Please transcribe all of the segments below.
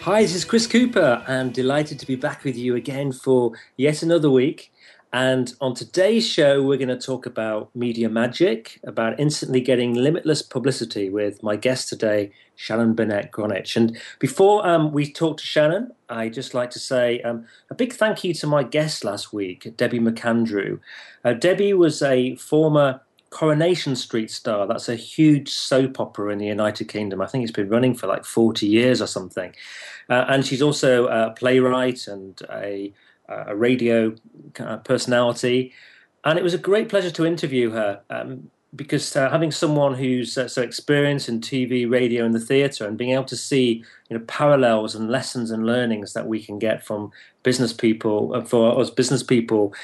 Hi, this is Chris Cooper. I'm delighted to be back with you again for yet another week. And on today's show, we're going to talk about media magic, about instantly getting limitless publicity with my guest today, Shannon Burnett-Gronich. And before we talk to Shannon, I'd just like to say a big thank you to my guest last week, Debbie McAndrew. Debbie was a former Coronation Street star. That's a huge soap opera in the United Kingdom. I think it's been running for like 40 years or something. And she's also a playwright and a radio personality. And it was a great pleasure to interview her because having someone who's so experienced in TV, radio and the theatre, and being able to see, you know, parallels and lessons and learnings that we can get from business people, for us business people,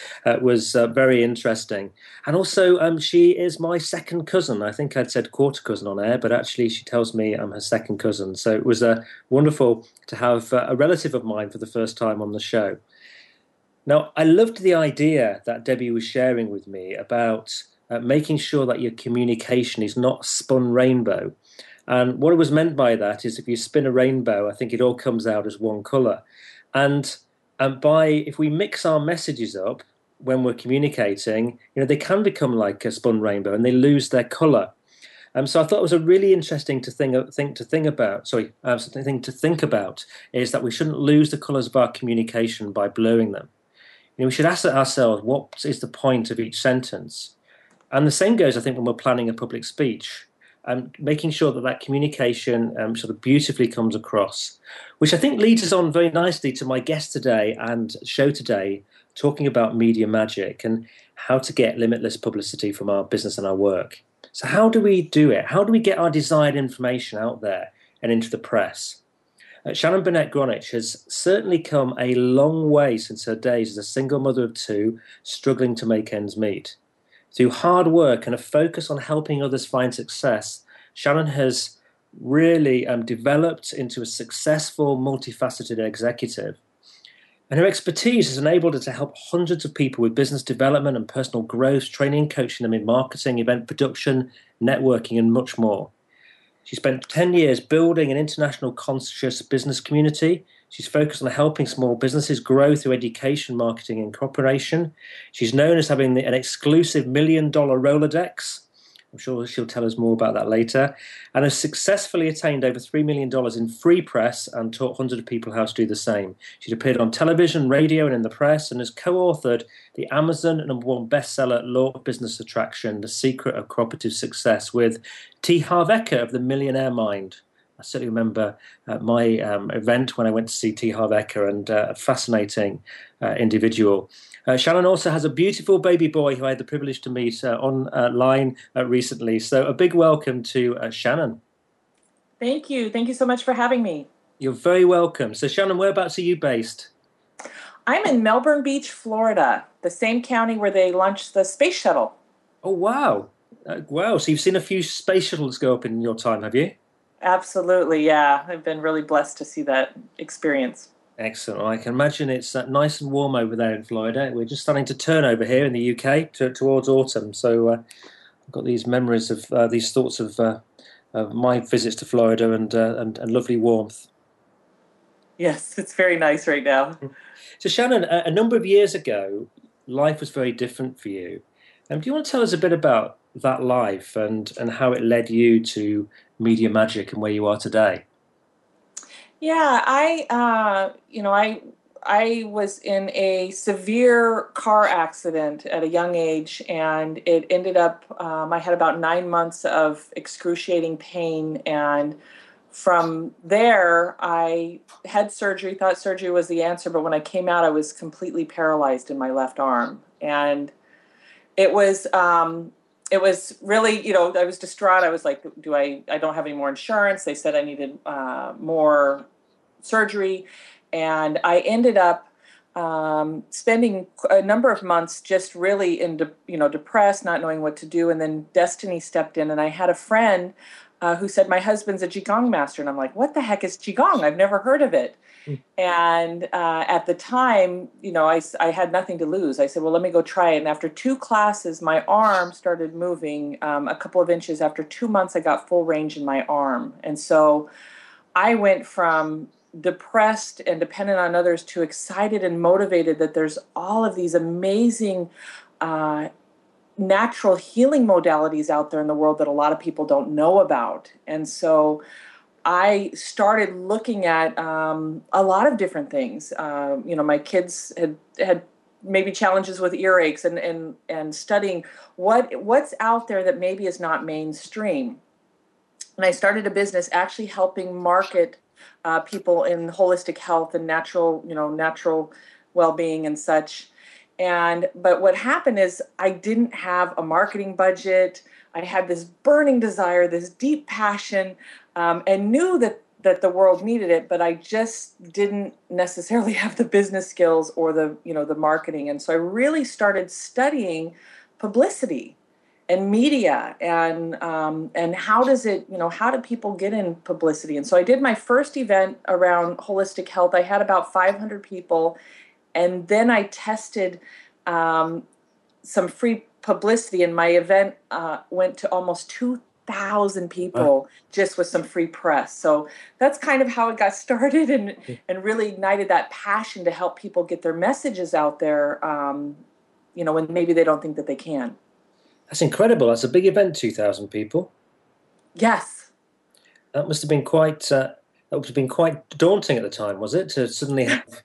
was very interesting. And also, she is my second cousin. I think I'd said quarter cousin on air, but actually she tells me I'm her second cousin. So it was wonderful to have a relative of mine for the first time on the show. Now, I loved the idea that Debbie was sharing with me about making sure that your communication is not spun rainbow. And what it was meant by that is if you spin a rainbow, I think it all comes out as one colour. And if we mix our messages up when we're communicating, you know, they can become like a spun rainbow and they lose their colour. So I thought it was a really interesting thing to think about is that we shouldn't lose the colours of our communication by blurring them. You know, we should ask ourselves, what is the point of each sentence? And the same goes, I think, when we're planning a public speech, making sure that communication sort of beautifully comes across, which I think leads us on very nicely to my guest today and show today, talking about media magic and how to get limitless publicity from our business and our work. So how do we do it? How do we get our desired information out there and into the press? Shannon Burnett-Gronich has certainly come a long way since her days as a single mother of two, struggling to make ends meet. Through hard work and a focus on helping others find success, Shannon has really developed into a successful, multifaceted executive. And her expertise has enabled her to help hundreds of people with business development and personal growth, training, coaching them in marketing, event production, networking, and much more. She spent 10 years building an international conscious business community. She's focused on helping small businesses grow through education, marketing, and cooperation. She's known as having an exclusive $1 million Rolodex. I'm sure she'll tell us more about that later. And has successfully attained over $3 million in free press and taught hundreds of people how to do the same. She's appeared on television, radio, and in the press, and has co-authored the Amazon #1 bestseller, Law of Business Attraction, The Secret of Cooperative Success, with T. Harv Eker of The Millionaire Mind. I certainly remember my event when I went to see T. Harv Eker, and a fascinating individual. Shannon also has a beautiful baby boy who I had the privilege to meet online recently. So a big welcome to Shannon. Thank you. Thank you so much for having me. You're very welcome. So Shannon, whereabouts are you based? I'm in Melbourne Beach, Florida, the same county where they launched the space shuttle. Oh, wow. Wow. So you've seen a few space shuttles go up in your time, have you? Absolutely, yeah. I've been really blessed to see that experience. Excellent. I can imagine it's nice and warm over there in Florida. We're just starting to turn over here in the UK towards autumn. So I've got these memories of these thoughts of my visits to Florida and lovely warmth. Yes, it's very nice right now. So Shannon, a number of years ago, life was very different for you. Do you want to tell us a bit about that life and how it led you to Media Magic and where you are today? Yeah, I was in a severe car accident at a young age, and it ended up, I had about 9 months of excruciating pain. And from there, I had surgery, thought surgery was the answer. But when I came out, I was completely paralyzed in my left arm. And it was really, I was distraught. I was like, I don't have any more insurance. They said I needed more surgery. And I ended up spending a number of months just really depressed, not knowing what to do. And then destiny stepped in, and I had a friend who said, my husband's a Qigong master. And I'm like, what the heck is Qigong? I've never heard of it. And at the time, I had nothing to lose. I said, well, let me go try it. And after 2 classes, my arm started moving a couple of inches. After 2 months, I got full range in my arm. And so I went from depressed and dependent on others to excited and motivated that there's all of these amazing natural healing modalities out there in the world that a lot of people don't know about. And so I started looking at a lot of different things. My kids had maybe challenges with earaches and studying what's out there that maybe is not mainstream. And I started a business actually helping market people in holistic health and natural well-being and such. But what happened is I didn't have a marketing budget. I had this burning desire, this deep passion, and knew that the world needed it, but I just didn't necessarily have the business skills or the marketing. And so I really started studying publicity and media and how do people get in publicity? And so I did my first event around holistic health. I had about 500 people, and then I tested some free publicity, and my event went to almost 2,000 people. Wow. Just with some free press. So that's kind of how it got started, and really ignited that passion to help people get their messages out there, when maybe they don't think that they can. That's incredible. That's a big event, 2,000 people. Yes. That must have been quite daunting at the time, was it? To suddenly have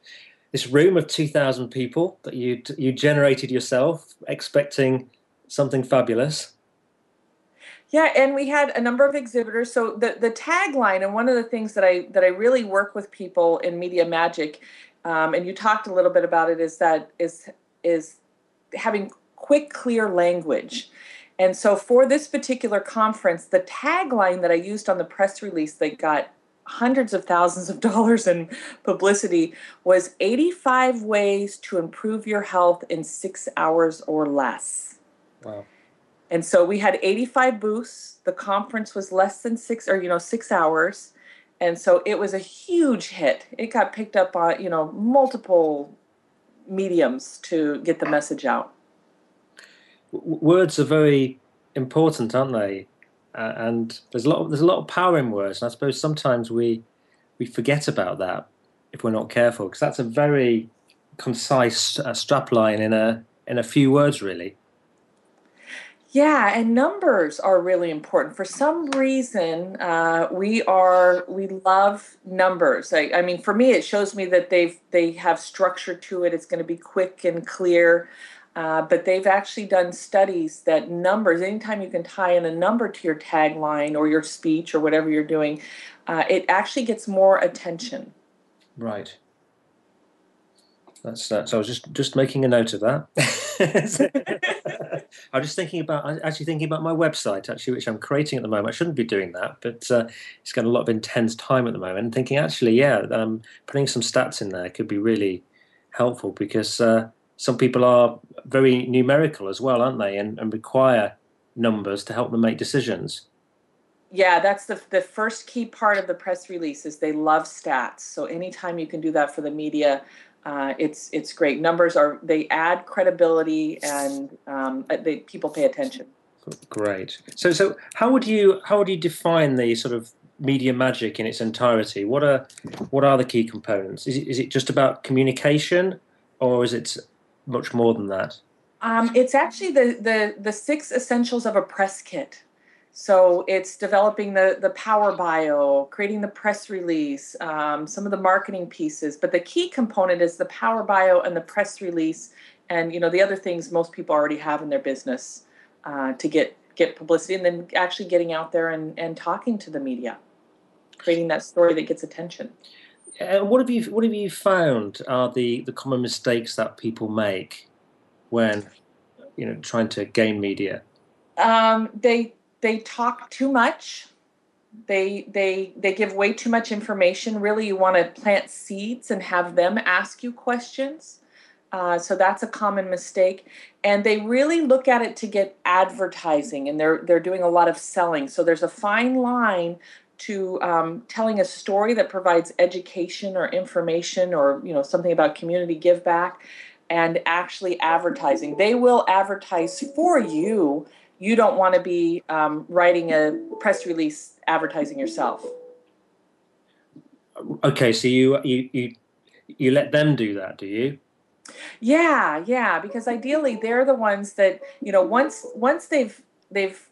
this room of 2,000 people that you generated yourself, expecting something fabulous. Yeah, and we had a number of exhibitors. So the tagline, and one of the things that I really work with people in Media Magic, and you talked a little bit about it, is having quick, clear language. And so for this particular conference, the tagline that I used on the press release that got hundreds of thousands of dollars in publicity was 85 ways to improve your health in 6 hours or less. Wow. And so we had 85 booths. The conference was less than 6 hours. And so it was a huge hit. It got picked up on, multiple mediums to get the message out. Words are very important, aren't they? And there's a lot of power in words, and I suppose sometimes we forget about that if we're not careful, because that's a very concise strapline in a few words, really. Yeah, and numbers are really important. For some reason, we love numbers. I mean, for me, it shows me that they have structure to it. It's going to be quick and clear. But they've actually done studies that numbers, anytime you can tie in a number to your tagline or your speech or whatever you're doing, it actually gets more attention. Right. That's that. So I was just making a note of that. I was just thinking about my website, actually, which I'm creating at the moment. I shouldn't be doing that, but it's got a lot of intense time at the moment. And thinking, actually, putting some stats in there could be really helpful, because some people are very numerical as well, aren't they? And require numbers to help them make decisions. Yeah, that's the first key part of the press release is they love stats. So anytime you can do that for the media, it's great. Numbers they add credibility, and people pay attention. Great. So how would you define the sort of Media Magic in its entirety? What are the key components? Is it just about communication, or is it much more than that? It's actually the six essentials of a press kit. So it's developing the power bio, creating the press release, some of the marketing pieces. But the key component is the power bio and the press release, and you know the other things most people already have in their business to get publicity, and then actually getting out there and talking to the media, creating that story that gets attention. What have you found are the common mistakes that people make when trying to gain media? They talk too much. They give way too much information. Really, you want to plant seeds and have them ask you questions. So that's a common mistake. And they really look at it to get advertising, and they're doing a lot of selling. So there's a fine line to telling a story that provides education or information or something about community give back, and actually advertising. They will advertise for you. You don't want to be writing a press release advertising yourself. Okay, so you let them do that, do you? Yeah, because ideally they're the ones that, once they've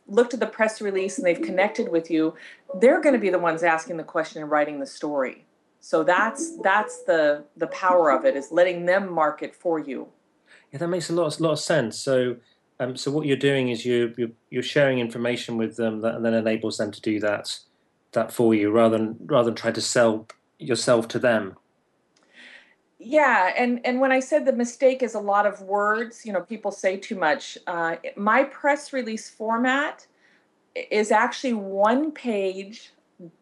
looked at the press release and they've connected with you, they're going to be the ones asking the question and writing the story. So that's the power of it, is letting them market for you. Yeah, that makes a lot of sense. So what you're doing is you're sharing information with them, that, and then enables them to do that for you, rather than try to sell yourself to them. Yeah, and when I said the mistake is a lot of words, people say too much. My press release format is actually one page,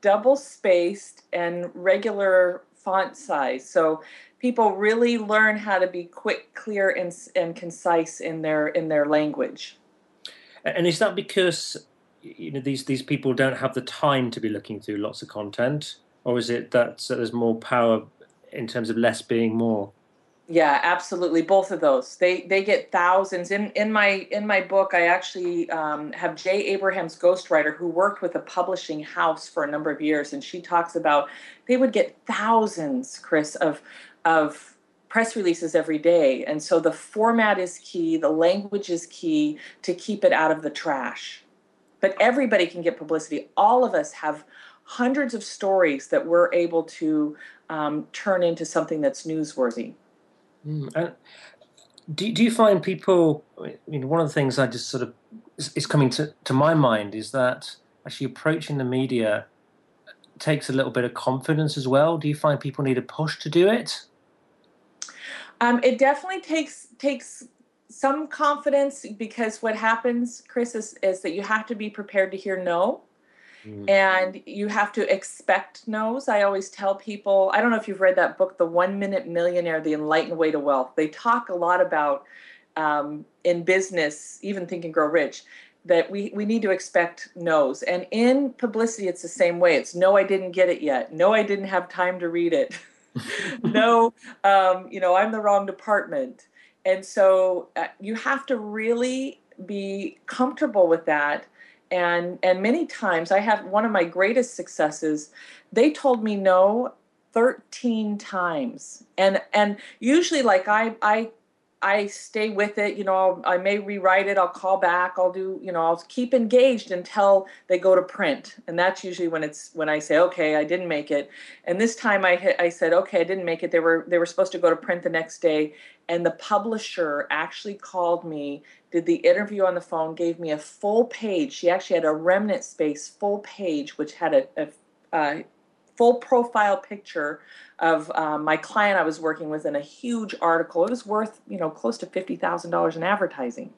double spaced, and regular font size. So people really learn how to be quick, clear, and concise in their language. And is that because these people don't have the time to be looking through lots of content, or is it that there's more power in terms of less being more? Yeah, absolutely. Both of those. They get thousands. In my book, I actually have Jay Abraham's ghostwriter, who worked with a publishing house for a number of years, and she talks about they would get thousands, Chris, of press releases every day. And so the format is key, the language is key to keep it out of the trash. But everybody can get publicity. All of us have hundreds of stories that we're able to turn into something that's newsworthy. And do you find people, one of the things I just sort of is coming to my mind is that actually approaching the media takes a little bit of confidence as well. Do you find people need a push to do it? It definitely takes some confidence, because what happens, Chris, is that you have to be prepared to hear no. And you have to expect no's. I always tell people, I don't know if you've read that book, The 1 Minute Millionaire, The Enlightened Way to Wealth. They talk a lot about, in business, even Think and Grow Rich, that we need to expect no's. And in publicity, it's the same way. It's no, I didn't get it yet. No, I didn't have time to read it. No, I'm the wrong department. And so you have to really be comfortable with that. And many times, I have one of my greatest successes, they told me no 13 times. And usually, like, I stay with it, I may rewrite it, I'll call back, I'll do, I'll keep engaged until they go to print. And that's usually when I say, okay, I didn't make it. And this time I said, okay, I didn't make it. They were supposed to go to print the next day. And the publisher actually called me, did the interview on the phone, gave me a full page. She actually had a remnant space, full page, which had a full profile picture of my client I was working with in a huge article. It was worth, close to $50,000 in advertising.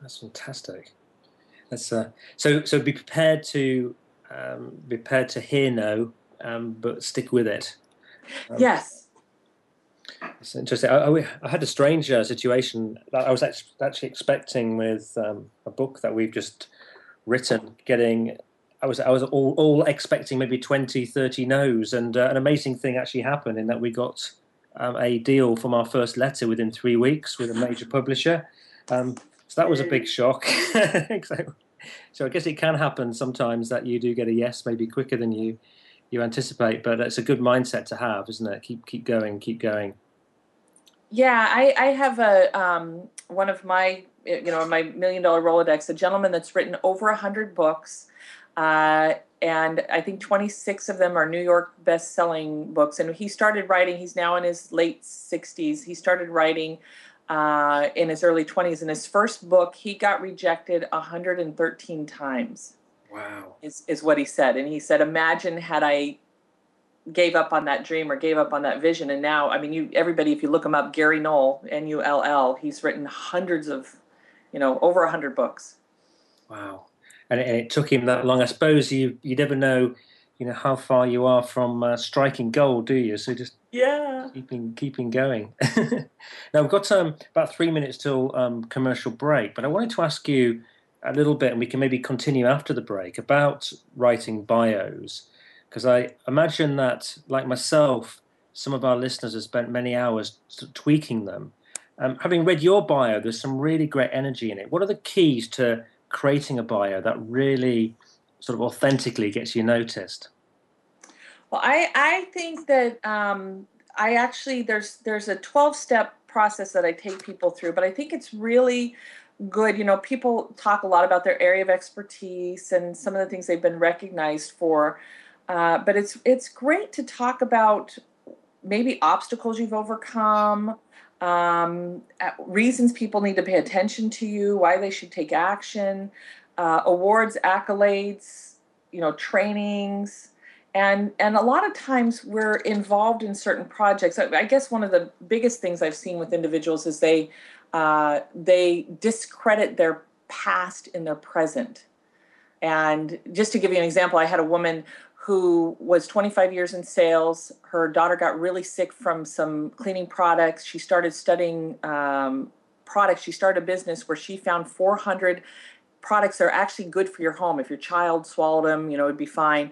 That's fantastic. That's so be prepared to hear no, but stick with it. Yes. It's interesting. I had a strange situation that I was actually expecting with a book that we've just written, getting. I was all expecting maybe 20, 30 no's, and an amazing thing actually happened in that we got a deal from our first letter within 3 weeks with a major publisher. So that was a big shock. So I guess it can happen sometimes that you do get a yes maybe quicker than you anticipate, but it's a good mindset to have, isn't it? Keep going. Yeah, I have a one of my, my $1 million Rolodex, a gentleman that's written over 100 books. And I think 26 of them are New York best-selling books. And he started writing, he's now in his late 60s. He started writing in his early 20s. And his first book, he got rejected 113 times. Wow. Is what he said. And he said, imagine had I gave up on that dream or gave up on that vision. And now, I mean, everybody, if you look him up, Gary Null, N-U-L-L, he's written hundreds of, over 100 books. Wow. And it took him that long. I suppose you never know, how far you are from striking gold, do you? So just keeping going. Now we've got about 3 minutes till commercial break, but I wanted to ask you a little bit, and we can maybe continue after the break, about writing bios, because I imagine that, like myself, some of our listeners have spent many hours tweaking them. Having read your bio, there's some really great energy in it. What are the keys to creating a bio that really sort of authentically gets you noticed? Well, I think that I actually, there's a 12-step process that I take people through, but I think it's really good. People talk a lot about their area of expertise and some of the things they've been recognized for, but it's great to talk about maybe obstacles you've overcome, reasons people need to pay attention to you, why they should take action, awards, accolades, trainings. And a lot of times we're involved in certain projects. I guess one of the biggest things I've seen with individuals is they discredit their past in their present. And just to give you an example, I had a woman who was 25 years in sales. Her daughter got really sick from some cleaning products. She started studying products. She started a business where she found 400 products that are actually good for your home. If your child swallowed them, it'd be fine.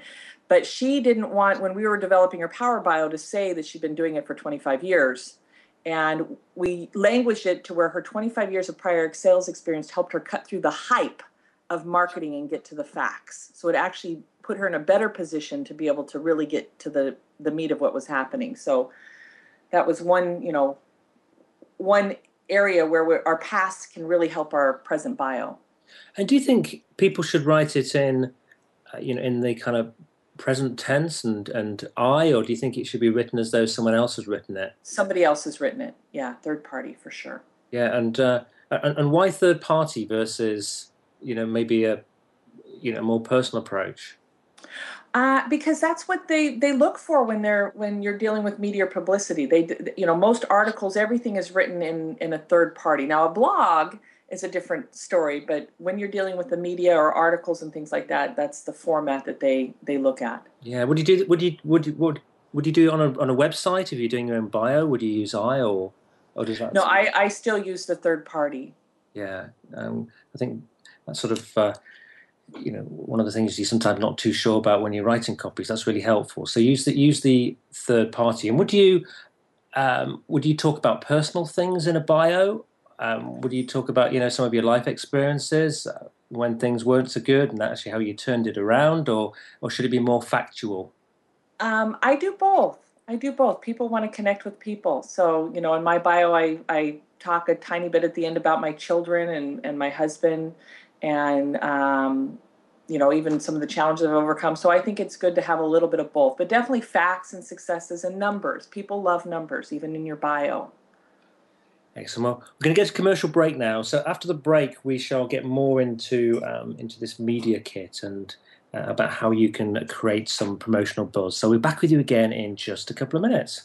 But she didn't want, when we were developing her power bio, to say that she'd been doing it for 25 years. And we languaged it to where her 25 years of prior sales experience helped her cut through the hype of marketing and get to the facts. So it actually put her in a better position to be able to really get to the meat of what was happening. So that was one area where our past can really help our present bio. And do you think people should write it in, in the kind of present tense and I, or do you think it should be written as though someone else has written it? Somebody else has written it. Yeah, third party for sure. Yeah, and why third party versus maybe a more personal approach? Because that's what they look for when you're dealing with media or publicity. They most articles, everything is written in a third party. Now a blog is a different story, but when you're dealing with the media or articles and things like that, that's the format that they look at. Yeah, would you do it on a website if you're doing your own bio? Would you use I or does that? No, I still use the third party. Yeah, I think that's sort of. One of the things you're sometimes not too sure about when you're writing copies. That's really helpful. So use the third party. And would you talk about personal things in a bio? Would you talk about some of your life experiences when things weren't so good and actually how you turned it around, or should it be more factual? I do both. People want to connect with people. So in my bio, I talk a tiny bit at the end about my children and my husband. And, even some of the challenges I've overcome. So I think it's good to have a little bit of both, but definitely facts and successes and numbers. People love numbers, even in your bio. Excellent. Well, we're going to get to commercial break now. So after the break, we shall get more into this media kit and about how you can create some promotional buzz. So we're back with you again in just a couple of minutes.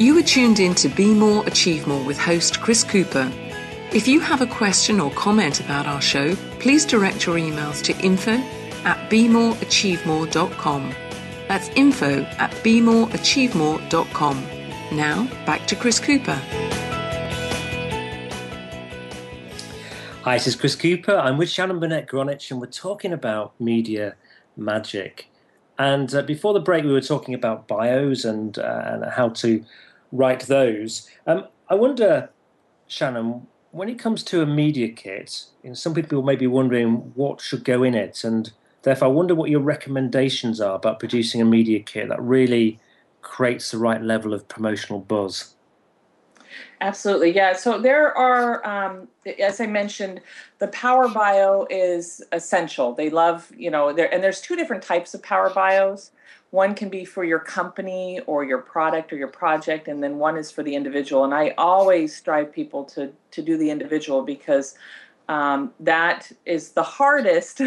You are tuned in to Be More, Achieve More with host Chris Cooper. If you have a question or comment about our show, please direct your emails to info@bemoreachievemore.com. That's info@bemoreachievemore.com. Now, back to Chris Cooper. Hi, this is Chris Cooper. I'm with Shannon Burnett-Gronich, and we're talking about media magic. And before the break, we were talking about bios and how to write those. I wonder, Shannon, when it comes to a media kit, some people may be wondering what should go in it, and therefore I wonder what your recommendations are about producing a media kit that really creates the right level of promotional buzz. Absolutely, yeah. So there are, as I mentioned, the power bio is essential. They love, and there's two different types of power bios. One can be for your company or your product or your project, and then one is for the individual. And I always strive people to do the individual because that is the hardest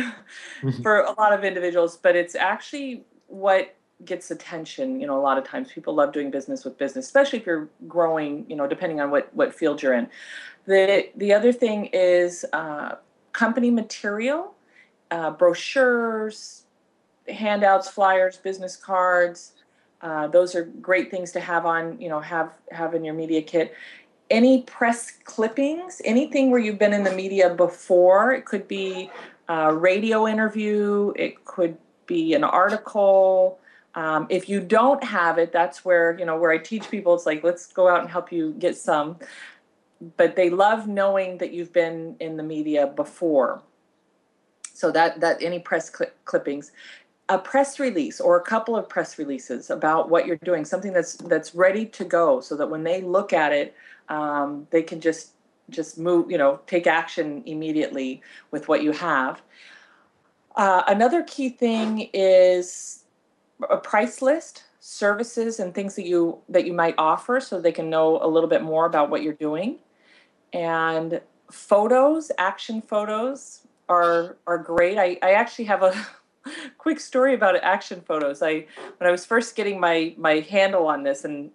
for a lot of individuals, but it's actually what gets attention. A lot of times people love doing business with business, especially if you're growing, depending on what field you're in. The other thing is company material, brochures, handouts, flyers, business cards. Those are great things to have on, have in your media kit. Any press clippings, anything where you've been in the media before. It could be a radio interview. It could be an article. If you don't have it, that's where, where I teach people, it's like, let's go out and help you get some. But they love knowing that you've been in the media before. So that any press clippings, a press release or a couple of press releases about what you're doing, something that's ready to go so that when they look at it, they can just move, take action immediately with what you have. Another key thing is a price list, services, and things that you might offer so they can know a little bit more about what you're doing. And photos, action photos are great. I actually have a quick story about action photos. When I was first getting my handle on this, and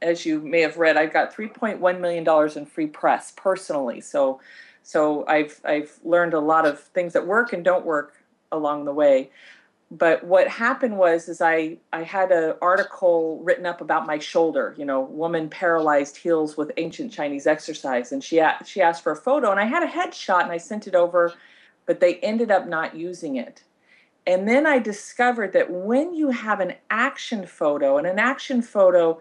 as you may have read, I got $3.1 million in free press personally. So I've learned a lot of things that work and don't work along the way. But what happened was I had an article written up about my shoulder, woman paralyzed heals with ancient Chinese exercise. And she asked for a photo, and I had a headshot and I sent it over, but they ended up not using it. And then I discovered that when you have an action photo, and an action photo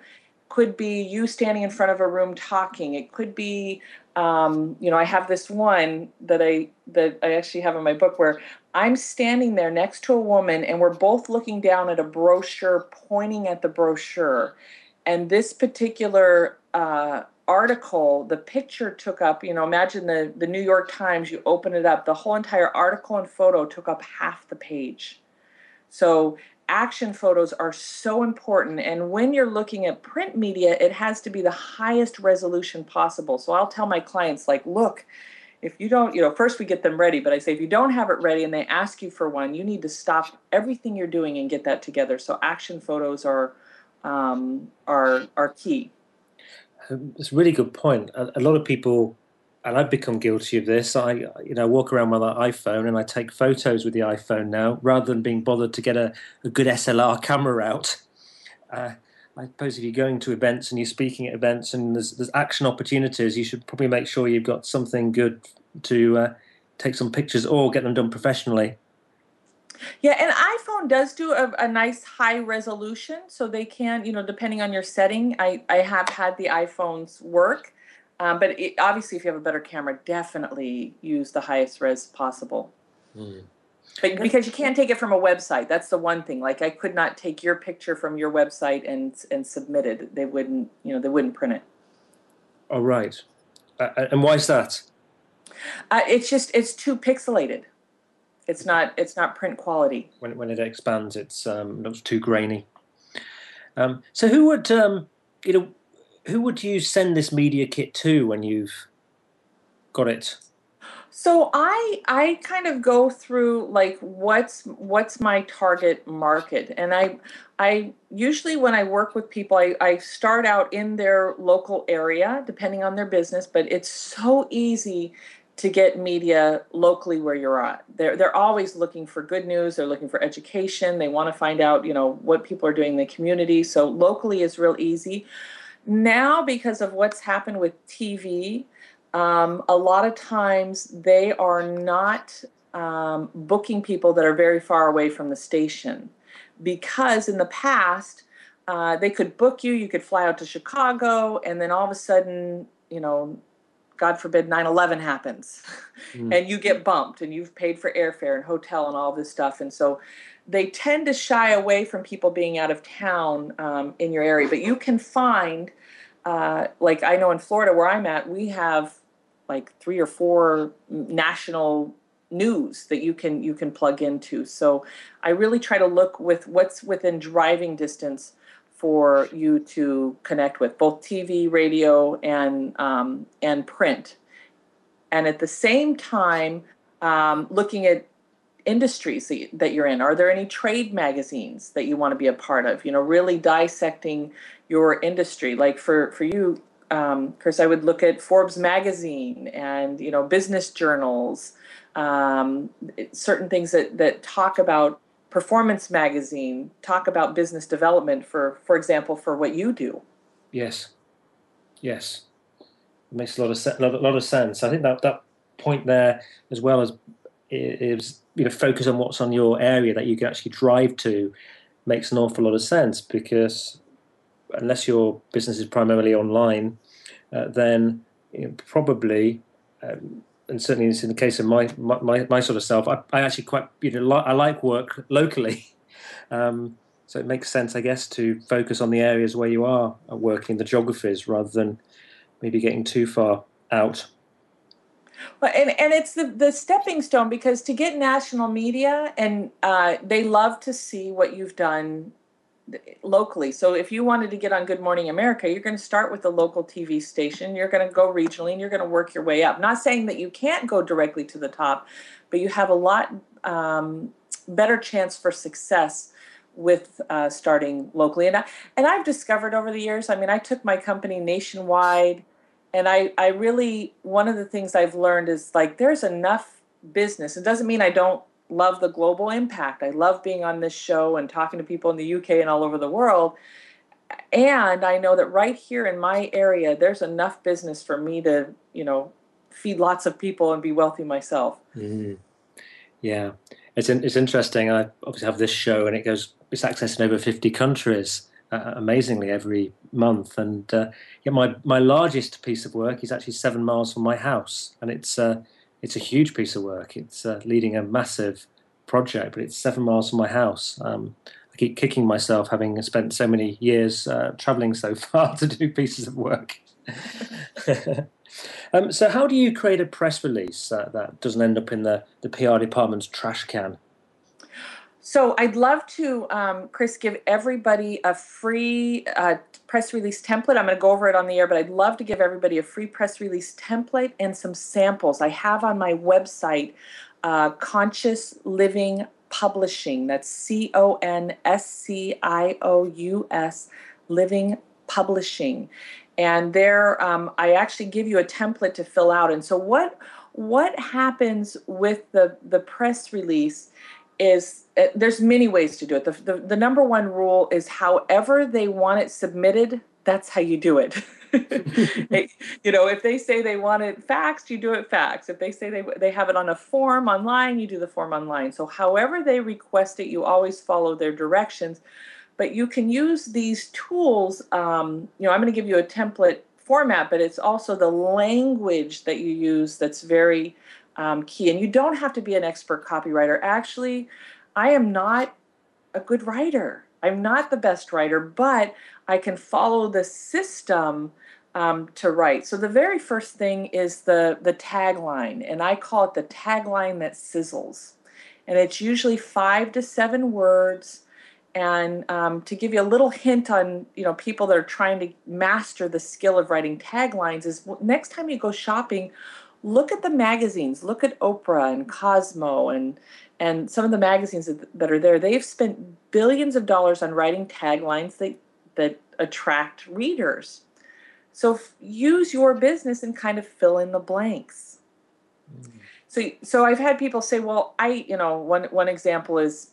could be you standing in front of a room talking. It could be, I have this one that I actually have in my book where I'm standing there next to a woman and we're both looking down at a brochure, pointing at the brochure. And this particular article, the picture took up, imagine the New York Times, you open it up, the whole entire article and photo took up half the page. So action photos are so important. And when you're looking at print media, it has to be the highest resolution possible. So I'll tell my clients, like, look, If you don't, first we get them ready, but I say if you don't have it ready and they ask you for one, you need to stop everything you're doing and get that together. So action photos are key. It's a really good point. A lot of people, and I've become guilty of this, I walk around with an iPhone and I take photos with the iPhone now, rather than being bothered to get a good SLR camera out. I suppose if you're going to events and you're speaking at events and there's action opportunities, you should probably make sure you've got something good to take some pictures or get them done professionally. Yeah, and iPhone does do a nice high resolution, so they can, depending on your setting, I have had the iPhones work. But obviously if you have a better camera, definitely use the highest res possible. Mm. But because you can't take it from a website, that's the one thing. Like I could not take your picture from your website and submit it. They wouldn't, they wouldn't print it. Oh, right. And why is that? It's too pixelated. It's not print quality. When it expands, it's looks too grainy. So who would you send this media kit to when you've got it? So I kind of go through like what's my target market, and I usually when I work with people I start out in their local area depending on their business, but it's so easy to get media locally where you're at. They're always looking for good news, they're looking for education, they want to find out what people are doing in the community, so locally is real easy. Now because of what's happened with TV, a lot of times they are not booking people that are very far away from the station, because in the past they could book you. You could fly out to Chicago, and then all of a sudden, God forbid, 9/11 happens, and you get bumped, and you've paid for airfare and hotel and all this stuff, and so they tend to shy away from people being out of town in your area. But you can find, like I know in Florida where I'm at, we have like 3 or 4 national news that you can plug into. So I really try to look with what's within driving distance for you to connect with, both TV, radio, and print. And at the same time, looking at industries that you're in. Are there any trade magazines that you want to be a part of? Really dissecting your industry. Like for you, Chris, I would look at Forbes magazine and, business journals, certain things that talk about performance magazine, talk about business development, for example, for what you do. Yes. It makes a lot of sense. I think that point there, as well as is focus on what's on your area that you can actually drive to, makes an awful lot of sense, because unless your business is primarily online, then probably, and certainly in the case of my sort of self, I actually quite I like work locally, so it makes sense, I guess, to focus on the areas where you are working, the geographies, rather than maybe getting too far out. Well, and it's the stepping stone, because to get national media, and they love to see what you've done locally. So if you wanted to get on Good Morning America, you're going to start with the local TV station. You're going to go regionally, and you're going to work your way up. Not saying that you can't go directly to the top, but you have a lot better chance for success with starting locally. And I've discovered over the years, I took my company nationwide. And I really, one of the things I've learned is like there's enough business. It doesn't mean I don't love the global impact. I love being on this show and talking to people in the UK and all over the world. And I know that right here in my area, there's enough business for me to, feed lots of people and be wealthy myself. Mm-hmm. Yeah, it's interesting. I obviously have this show and it's accessed in over 50 countries. Amazingly every month, and yet my largest piece of work is actually 7 miles from my house, and it's a huge piece of work. It's leading a massive project, but it's 7 miles from my house. I keep kicking myself having spent so many years traveling so far to do pieces of work. So how do you create a press release that doesn't end up in the PR department's trash can? So I'd love to, Chris, give everybody a free press release template. I'm going to go over it on the air, but I'd love to give everybody a free press release template and some samples. I have on my website, Conscious Living Publishing. That's CONSCIOUS, Living Publishing. And there, I actually give you a template to fill out. And so what happens with the press release is there's many ways to do it. The number one rule is however they want it submitted, that's how you do it. You know, if they say they want it faxed, you do it faxed. If they say they have it on a form online, you do the form online. So however they request it, you always follow their directions. But you can use these tools. You know, I'm going to give you a template format, but it's also the language that you use that's very key. And you don't have to be an expert copywriter. Actually, I am not a good writer. I'm not the best writer, but I can follow the system to write. So the very first thing is the tagline, and I call it the tagline that sizzles. And it's usually 5 to 7 words. And to give you a little hint on, you know, people that are trying to master the skill of writing taglines is next time you go shopping, look at the magazines. Look at Oprah and Cosmo and some of the magazines that are there. They've spent billions of dollars on writing taglines that attract readers. So use your business and kind of fill in the blanks. Mm-hmm. So I've had people say, well, one example is,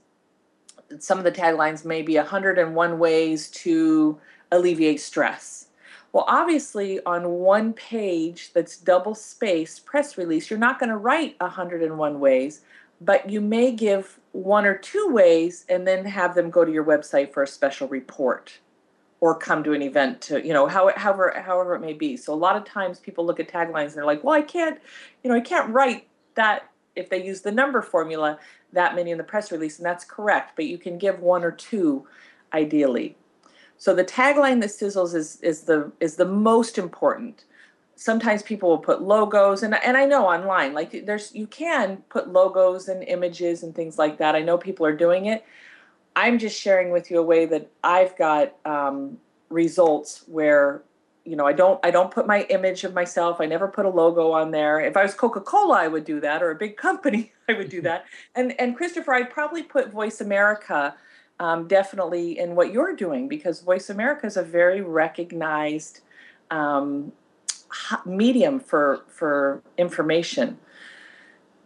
some of the taglines may be 101 ways to alleviate stress. Well, obviously, on one page that's double-spaced press release, you're not going to write 101 ways, but you may give 1 or 2 ways and then have them go to your website for a special report or come to an event to, you know, however it may be. So a lot of times people look at taglines and they're like, well, I can't write that if they use the number formula, that many in the press release, and that's correct, but you can give 1 or 2 ideally. So the tagline that sizzles is the most important. Sometimes people will put logos, and I know online, like you can put logos and images and things like that. I know people are doing it. I'm just sharing with you a way that I've got results where, you know, I don't put my image of myself. I never put a logo on there. If I was Coca-Cola, I would do that, or a big company, I would do that. And Christopher, I'd probably put Voice America definitely in what you're doing, because Voice America is a very recognized medium for information.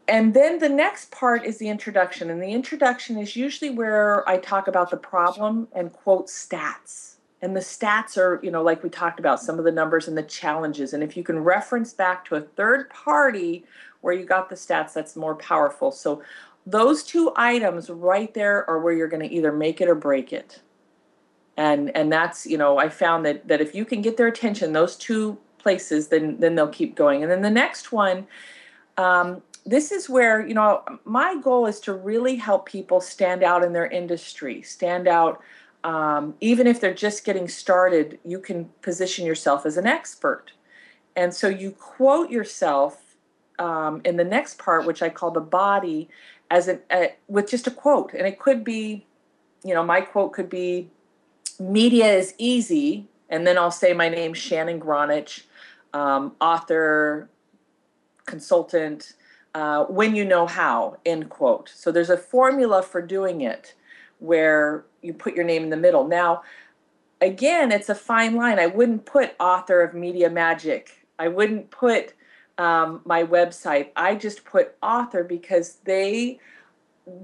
And then the next part is the introduction. And the introduction is usually where I talk about the problem and quote stats. And the stats are, you know, like we talked about, some of the numbers and the challenges. And if you can reference back to a third party where you got the stats, that's more powerful. So those 2 items right there are where you're going to either make it or break it. And that's, you know, I found that if you can get their attention, those 2 places, then they'll keep going. And then the next one, this is where, you know, my goal is to really help people stand out in their industry, stand out. Even if they're just getting started, you can position yourself as an expert. And so you quote yourself in the next part, which I call the body, with just a quote. And it could be, you know, my quote could be, media is easy. And then I'll say my name, Shannon Burnett-Gronich, author, consultant, when you know how, end quote. So there's a formula for doing it where you put your name in the middle. Now, again, it's a fine line. I wouldn't put author of media magic. I wouldn't put my website. I just put author because they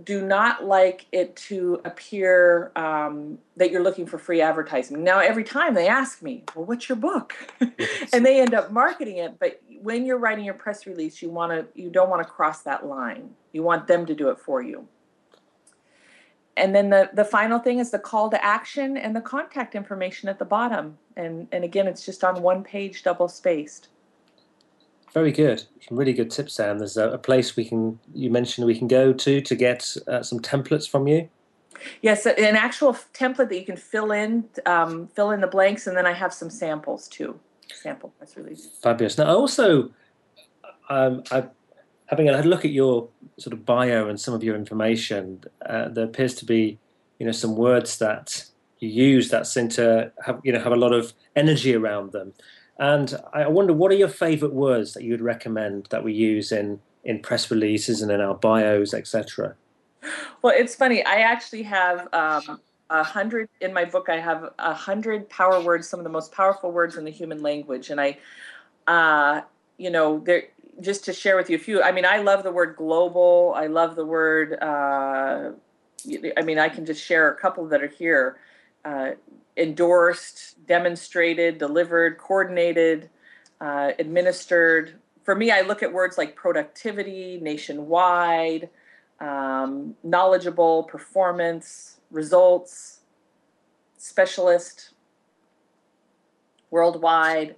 do not like it to appear that you're looking for free advertising. Now, every time they ask me, well, what's your book? And they end up marketing it. But when you're writing your press release, you don't want to cross that line. You want them to do it for you. And then the final thing is the call to action and the contact information at the bottom. And again, it's just on one page, double-spaced. Very good. Some really good tips, Sam. There's a place you mentioned we can go to get some templates from you. Yes, an actual template that you can fill in the blanks. And then I have some samples too. Sample press release. Fabulous. Now, I also, having a look at your sort of bio and some of your information, there appears to be, some words that you use that seem to have a lot of energy around them. And I wonder, what are your favorite words that you would recommend that we use in press releases and in our bios, etc.? Well, it's funny. I actually have 100 in my book. I have 100 power words, some of the most powerful words in the human language. And I, just to share with you a few, I love the word global. I love the word, I can just share a couple that are here. Endorsed, demonstrated, delivered, coordinated, administered. For me, I look at words like productivity, nationwide, knowledgeable, performance, results, specialist, worldwide.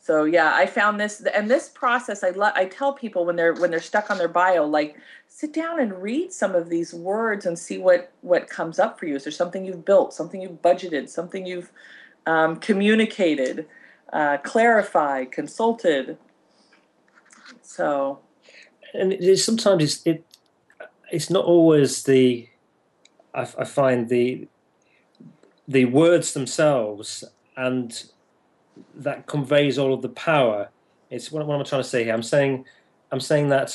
So yeah, I found this, and this process, I tell people when they're stuck on their bio, like, sit down and read some of these words and see what comes up for you. Is there something you've built, something you've budgeted, something you've communicated, clarified, consulted? So, and sometimes it's not always the. I find the words themselves and that conveys all of the power. It's what am I trying to say here? I'm saying that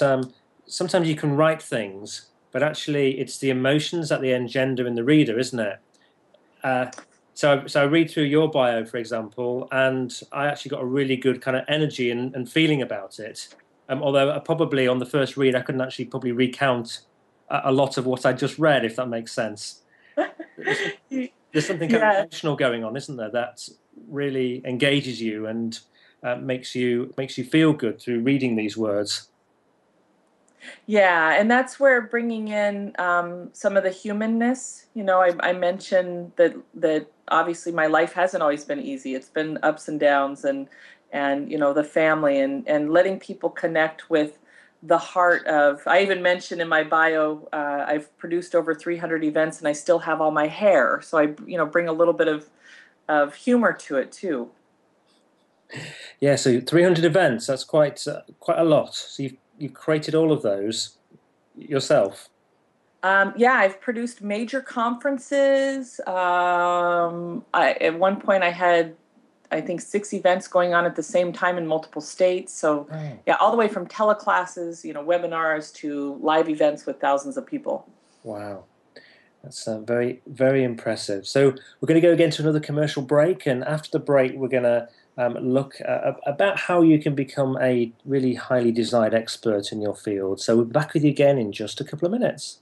sometimes you can write things, but actually it's the emotions that they engender in the reader, isn't it? So I read through your bio, for example, and I actually got a really good kind of energy and feeling about it. Although I probably on the first read, I couldn't actually probably recount a lot of what I just read, if that makes sense. There's something kind of emotional going on, isn't there? That really engages you and makes you feel good through reading these words. Yeah, and that's where bringing in some of the humanness. I mentioned that obviously my life hasn't always been easy. It's been ups and downs, and the family, and letting people connect with the heart of. I even mentioned in my bio, I've produced over 300 events, and I still have all my hair. So I, bring a little bit of humor to it too. Yeah, so 300 events, that's quite a lot. So you've created all of those yourself. I've produced major conferences. At one point I had, I think, 6 events going on at the same time in multiple states. So yeah, all the way from teleclasses, webinars to live events with thousands of people. Wow. That's very, very impressive. So we're going to go again to another commercial break. And after the break, we're going to look about how you can become a really highly desired expert in your field. So we'll be back with you again in just a couple of minutes.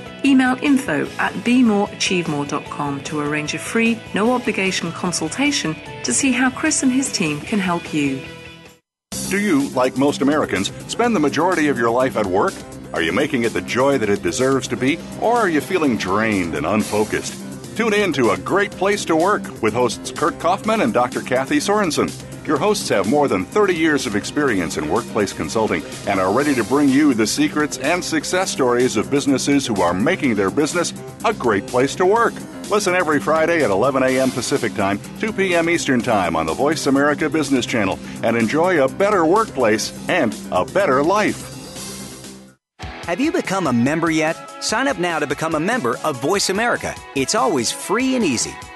Email info@bemoreachievemore.com to arrange a free, no-obligation consultation to see how Chris and his team can help you. Do you, like most Americans, spend the majority of your life at work? Are you making it the joy that it deserves to be, or are you feeling drained and unfocused? Tune in to A Great Place to Work with hosts Kurt Kaufman and Dr. Kathy Sorensen. Your hosts have more than 30 years of experience in workplace consulting and are ready to bring you the secrets and success stories of businesses who are making their business a great place to work. Listen every Friday at 11 a.m. Pacific Time, 2 p.m. Eastern Time on the Voice America Business Channel and enjoy a better workplace and a better life. Have you become a member yet? Sign up now to become a member of Voice America. It's always free and easy.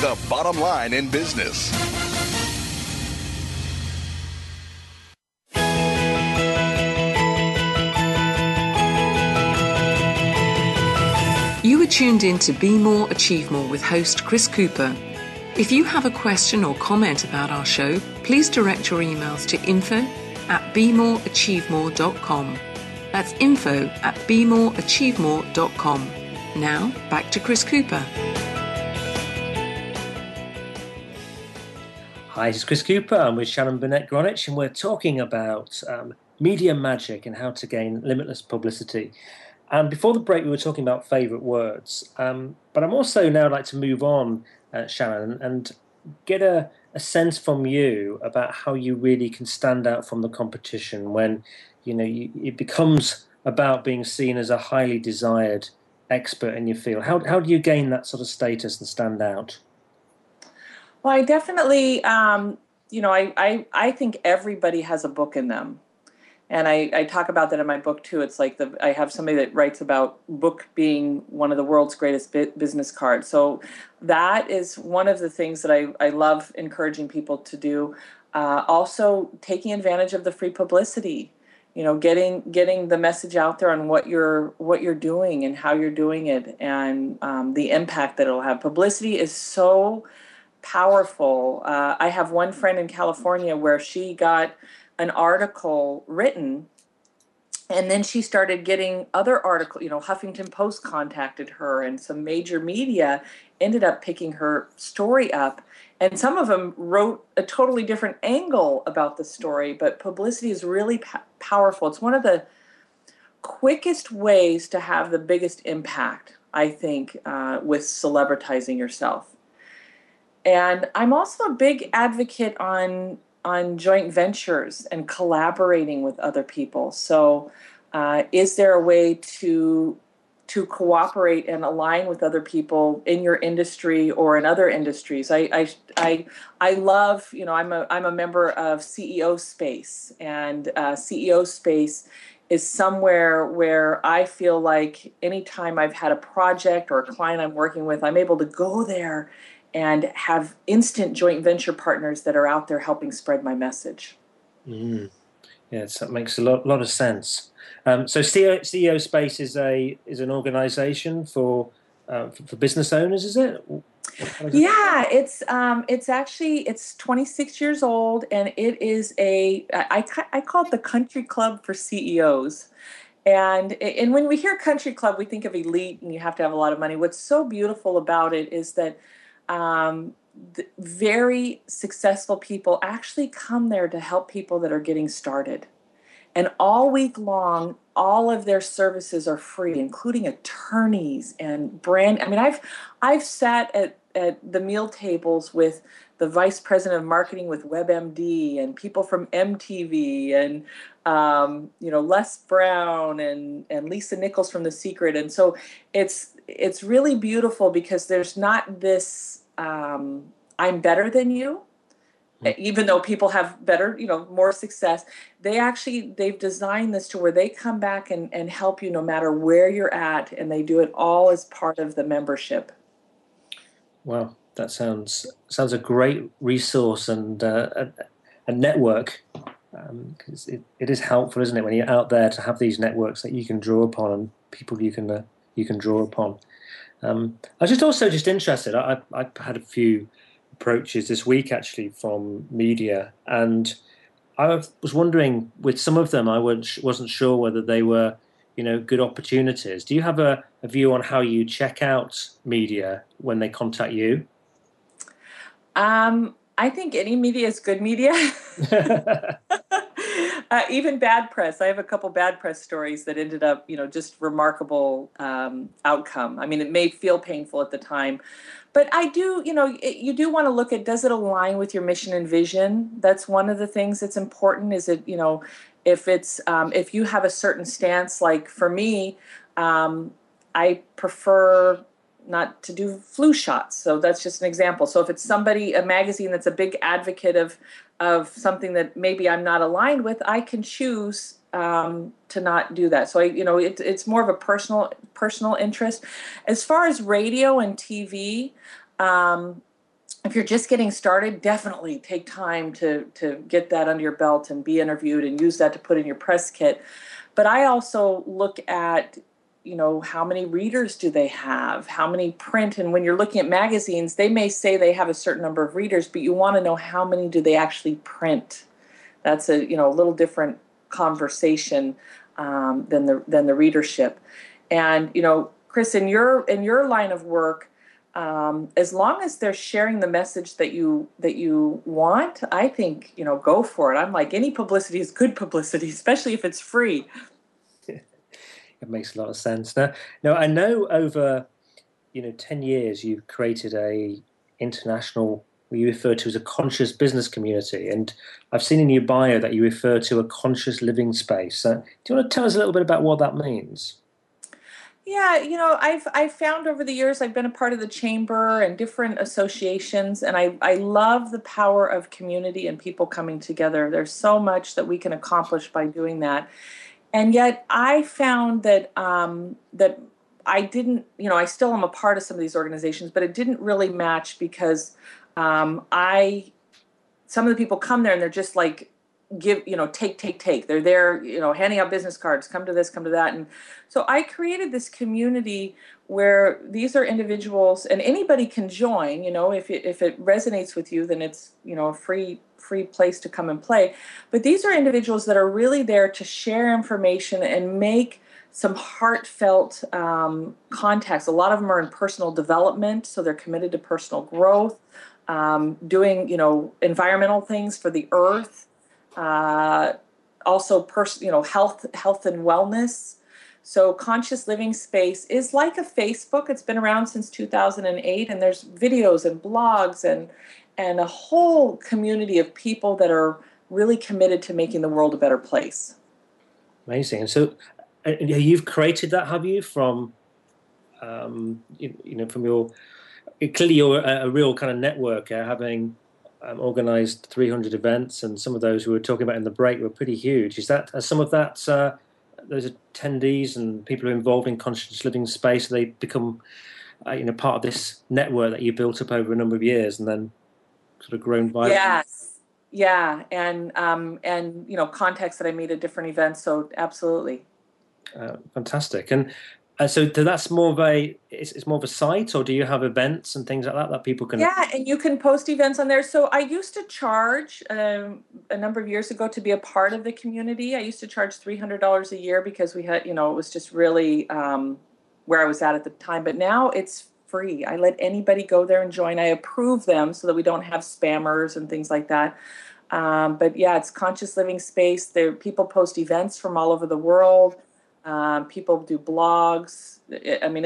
the bottom line in business. You were tuned in to Be More, Achieve More with host Chris Cooper. If you have a question or comment about our show, please direct your emails to info@bemoreachievemore.com. That's info@bemoreachievemore.com. Now, back to Chris Cooper. Hi, this is Chris Cooper. I'm with Shannon Burnett-Gronich, and we're talking about media magic and how to gain limitless publicity. And before the break, we were talking about favourite words. But I'm also now like to move on, Shannon, and get a sense from you about how you really can stand out from the competition when it becomes about being seen as a highly desired expert in your field. How do you gain that sort of status and stand out? Well, I definitely, I think everybody has a book in them. And I talk about that in my book, too. It's like I have somebody that writes about book being one of the world's greatest business cards. So that is one of the things that I love encouraging people to do. Also, taking advantage of the free publicity, getting the message out there on what you're doing and how you're doing it, and the impact that it'll have. Publicity is so powerful. I have one friend in California where she got an article written, and then she started getting other articles. Huffington Post contacted her, and some major media ended up picking her story up, and some of them wrote a totally different angle about the story. But publicity is really powerful. It's one of the quickest ways to have the biggest impact, I think, with celebritizing yourself. And I'm also a big advocate on joint ventures and collaborating with other people. So is there a way to cooperate and align with other people in your industry or in other industries? I love, I'm a member of CEO Space, and CEO Space is somewhere where I feel like anytime I've had a project or a client I'm working with, I'm able to go there and have instant joint venture partners that are out there helping spread my message. Mm. Yes, that makes a lot of sense. So CEO Space is an organization for business owners, is it? Yeah, it's 26 years old, and it is I call it the Country Club for CEOs. And when we hear Country Club, we think of elite and you have to have a lot of money. What's so beautiful about it is that very successful people actually come there to help people that are getting started. And all week long, all of their services are free, including attorneys and brand. I mean, I've sat at the meal tables with the vice president of marketing with WebMD and people from MTV and, Les Brown and Lisa Nichols from The Secret. And so it's really beautiful because there's not this I'm better than you, even though people have better, more success. They've designed this to where they come back and help you no matter where you're at, and they do it all as part of the membership. Wow, that sounds a great resource and a network. 'Cause it is helpful, isn't it, when you're out there to have these networks that you can draw upon and people you can draw upon. I was just interested. I've had a few approaches this week actually from media, and I was wondering with some of them I wasn't sure whether they were, good opportunities. Do you have a view on how you check out media when they contact you? I think any media is good media. Even bad press. I have a couple bad press stories that ended up, just remarkable outcome. I mean, it may feel painful at the time, but I do, you do want to look at, does it align with your mission and vision? That's one of the things that's important. Is it, if it's, if you have a certain stance, like for me, I prefer not to do flu shots. So that's just an example. So if it's a magazine that's a big advocate of something that maybe I'm not aligned with, I can choose to not do that. So, it's more of a personal interest. As far as radio and TV, if you're just getting started, definitely take time to get that under your belt and be interviewed and use that to put in your press kit. But I also look at, how many readers do they have? How many print? And when you're looking at magazines, they may say they have a certain number of readers, but you want to know how many do they actually print. That's a a little different conversation than the readership. And Chris, in your line of work, as long as they're sharing the message that you want, I think go for it. I'm like, any publicity is good publicity, especially if it's free. It makes a lot of sense. Now I know over 10 years you've created a international, what you refer to as a conscious business community, and I've seen in your bio that you refer to a conscious living space. Do you want to tell us a little bit about what that means? Yeah, I've found over the years I've been a part of the chamber and different associations, and I love the power of community and people coming together. There's so much that we can accomplish by doing that. And yet I found that that I didn't, I still am a part of some of these organizations, but it didn't really match because some of the people come there and they're just like, give, take. They're there, handing out business cards, come to this, come to that. And so I created this community where these are individuals and anybody can join, if it resonates with you, then it's, a free place to come and play. But these are individuals that are really there to share information and make some heartfelt contacts. A lot of them are in personal development, so they're committed to personal growth, doing, environmental things for the earth, also, health and wellness. So Conscious Living Space is like a Facebook. It's been around since 2008, and there's videos and blogs and a whole community of people that are really committed to making the world a better place. Amazing. And so you've created that, have you, from, from your, clearly you're a real kind of networker, having organized 300 events, and some of those we were talking about in the break were pretty huge. Is that, are some of that, those attendees and people who are involved in Conscious Living Space, they become, part of this network that you built up over a number of years and then sort of grown by? Yes. Yeah. And contacts that I meet at different events. So absolutely. Fantastic. And so that's more of a, it's more of a site, or do you have events and things like that people can? Yeah, and you can post events on there. So I used to charge a number of years ago to be a part of the community. I used to charge $300 a year because we had, it was just really where I was at the time. But now it's free. I let anybody go there and join. I approve them so that we don't have spammers and things like that. But yeah, it's Conscious Living Space. There, people post events from all over the world. People do blogs. I mean,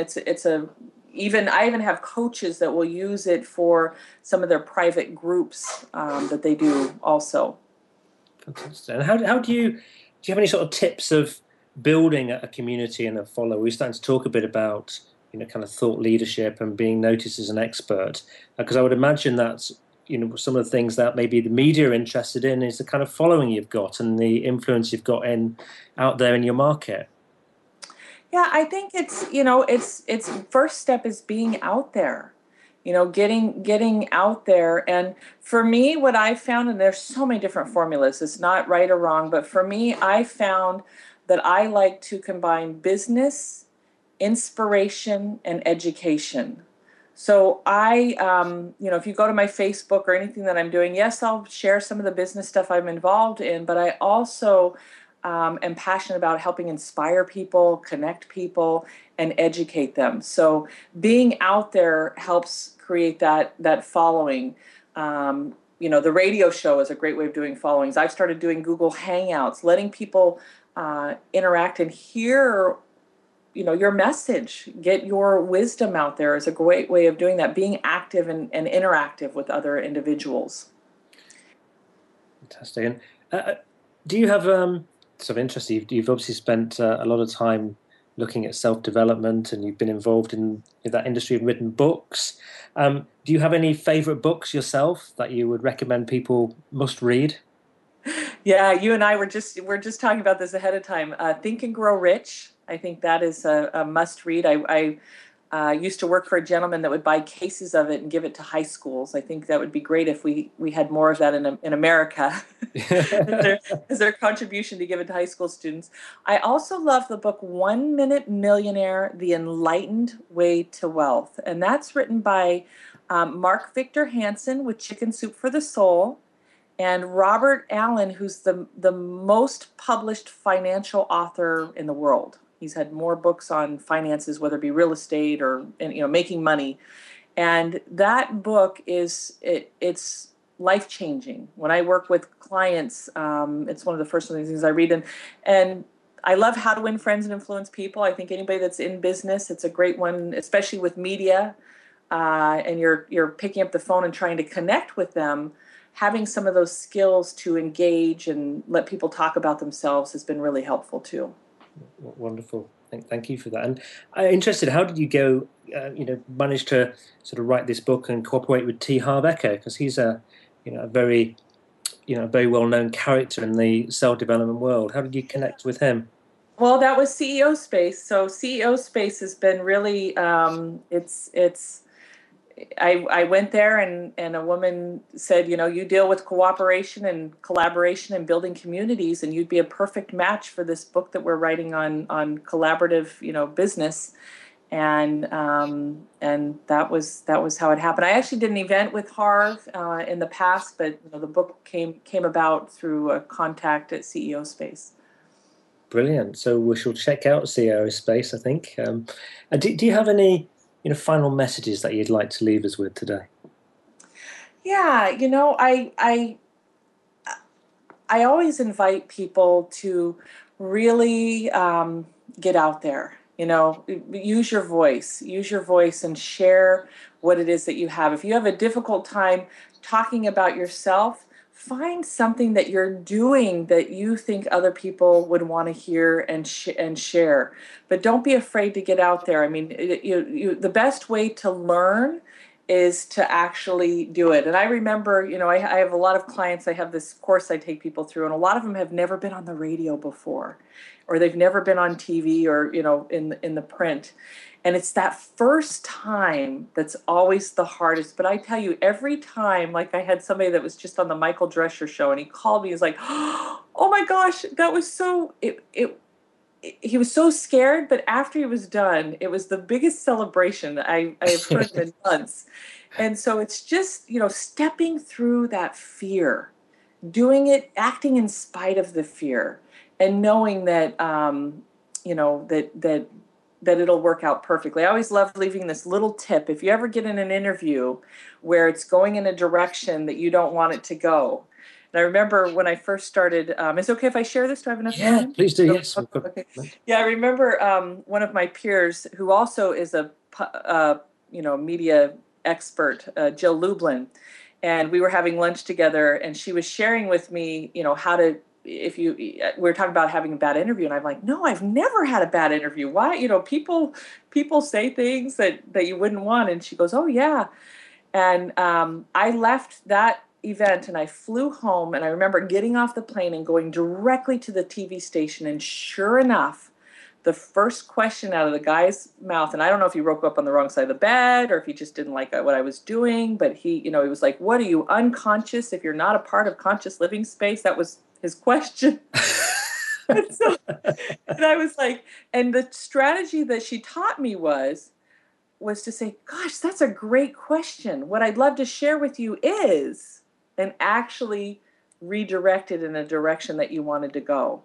I even have coaches that will use it for some of their private groups that they do also. Fantastic. And how do you have any sort of tips of building a community and a follower? We're starting to talk a bit about, kind of thought leadership and being noticed as an expert, because I would imagine that's, some of the things that maybe the media are interested in is the kind of following you've got and the influence you've got out there in your market. Yeah, I think it's, it's first step is being out there, getting out there. And for me, what I found, and there's so many different formulas, it's not right or wrong, but for me, I found that I like to combine business, inspiration, and education. So I, if you go to my Facebook or anything that I'm doing, yes, I'll share some of the business stuff I'm involved in, but I also am passionate about helping inspire people, connect people, and educate them. So being out there helps create that following. The radio show is a great way of doing followings. I've started doing Google Hangouts, letting people interact and hear your message, get your wisdom out there is a great way of doing that, being active and interactive with other individuals. Fantastic. And do you have, sort of interesting, you've obviously spent a lot of time looking at self-development, and you've been involved in that industry and written books. Do you have any favorite books yourself that you would recommend people must read? Yeah, you and I were just talking about this ahead of time. Think and Grow Rich. I think that is a must read. I used to work for a gentleman that would buy cases of it and give it to high schools. I think that would be great if we had more of that in America as their contribution to give it to high school students. I also love the book, 1 Minute Millionaire, The Enlightened Way to Wealth. And that's written by Mark Victor Hansen with Chicken Soup for the Soul, and Robert Allen, who's the most published financial author in the world. He's had more books on finances, whether it be real estate or making money. And that book it's life-changing. When I work with clients, it's one of the first things I read. And I love How to Win Friends and Influence People. I think anybody that's in business, it's a great one, especially with media, and you're picking up the phone and trying to connect with them. Having some of those skills to engage and let people talk about themselves has been really helpful too. Wonderful. Thank you for that. And I'm interested, how did you go, manage to sort of write this book and cooperate with T. Harv Eker? Because he's a very well-known character in the self-development world. How did you connect with him? Well, that was CEO Space. So CEO Space has been really, I went there and a woman said, you deal with cooperation and collaboration and building communities, and you'd be a perfect match for this book that we're writing on collaborative, business. And that was how it happened. I actually did an event with Harv in the past, but the book came about through a contact at CEO Space. Brilliant. So we shall check out CEO Space, I think. Do you have any final messages that you'd like to leave us with today? Yeah, I always invite people to really get out there, use your voice and share what it is that you have. If you have a difficult time talking about yourself, find something that you're doing that you think other people would want to hear and share. But don't be afraid to get out there. I mean, the best way to learn is to actually do it. And I remember, I have a lot of clients. I have this course I take people through, and a lot of them have never been on the radio before, or they've never been on TV or, in the print. And it's that first time that's always the hardest. But I tell you, every time, like I had somebody that was just on the Michael Drescher show, and he called me, he was like, oh my gosh, that was so, he was so scared. But after he was done, it was the biggest celebration I have heard in months. And so it's just, stepping through that fear, doing it, acting in spite of the fear, and knowing that, that it'll work out perfectly. I always love leaving this little tip. If you ever get in an interview where it's going in a direction that you don't want it to go. And I remember when I first started, is it okay if I share this? Do I have enough time? Yeah, please do. Oh, yes. Okay. Yeah, I remember one of my peers who also is a media expert, Jill Lublin. And we were having lunch together, and she was sharing with me, how to, we're talking about having a bad interview, and I'm like, no, I've never had a bad interview. Why? People say things that you wouldn't want. And she goes, oh yeah. And I left that event and I flew home, and I remember getting off the plane and going directly to the TV station. And sure enough, the first question out of the guy's mouth, and I don't know if he woke up on the wrong side of the bed or if he just didn't like what I was doing, but he was like, what are you, unconscious? If you're not a part of Conscious Living Space, that was his question. And so, and I was like, and the strategy that she taught me was to say, gosh, that's a great question. What I'd love to share with you is, and actually redirect it in a direction that you wanted to go.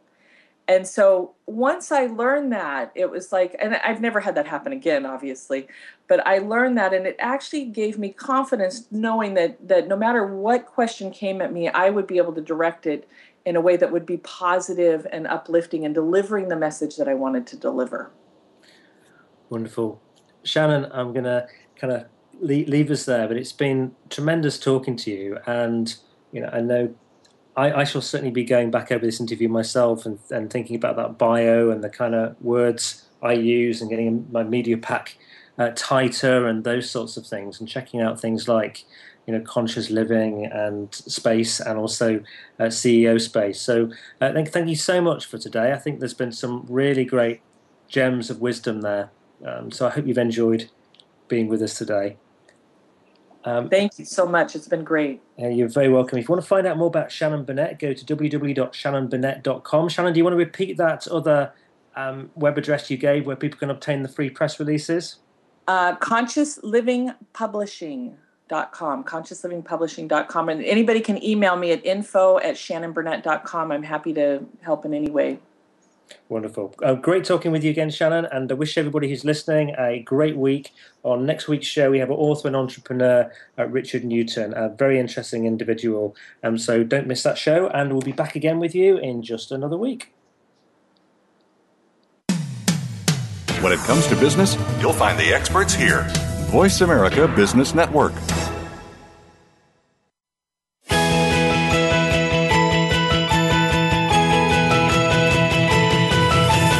And so once I learned that, it was like, and I've never had that happen again, obviously, but I learned that, and it actually gave me confidence knowing that no matter what question came at me, I would be able to direct it in a way that would be positive and uplifting and delivering the message that I wanted to deliver. Wonderful. Shannon, I'm going to kind of leave us there, but it's been tremendous talking to you. And, I know I shall certainly be going back over this interview myself and thinking about that bio and the kind of words I use and getting my media pack tighter and those sorts of things, and checking out things like, you know, Conscious Living and Space, and also CEO Space. So thank you so much for today. I think there's been some really great gems of wisdom there. So I hope you've enjoyed being with us today. Thank you so much. It's been great. You're very welcome. If you want to find out more about Shannon Burnett, go to www.shannonburnett.com. Shannon, do you want to repeat that other web address you gave where people can obtain the free press releases? ConsciousLivingPublishing.com. ConsciousLivingPublishing.com. And anybody can email me at info@shannonburnett.com. I'm happy to help in any way. Wonderful. Great talking with you again, Shannon, and I wish everybody who's listening a great week. On next week's show, we have an author and entrepreneur, Richard Newton, a very interesting individual. So don't miss that show, and we'll be back again with you in just another week. When it comes to business, you'll find the experts here. Voice America Business Network.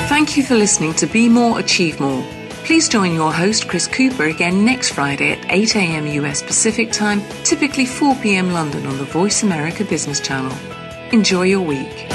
Thank you for listening to Be More, Achieve More. Please join your host, Chris Cooper, again next Friday at 8 a.m. U.S. Pacific Time, typically 4 p.m. London on the Voice America Business Channel. Enjoy your week.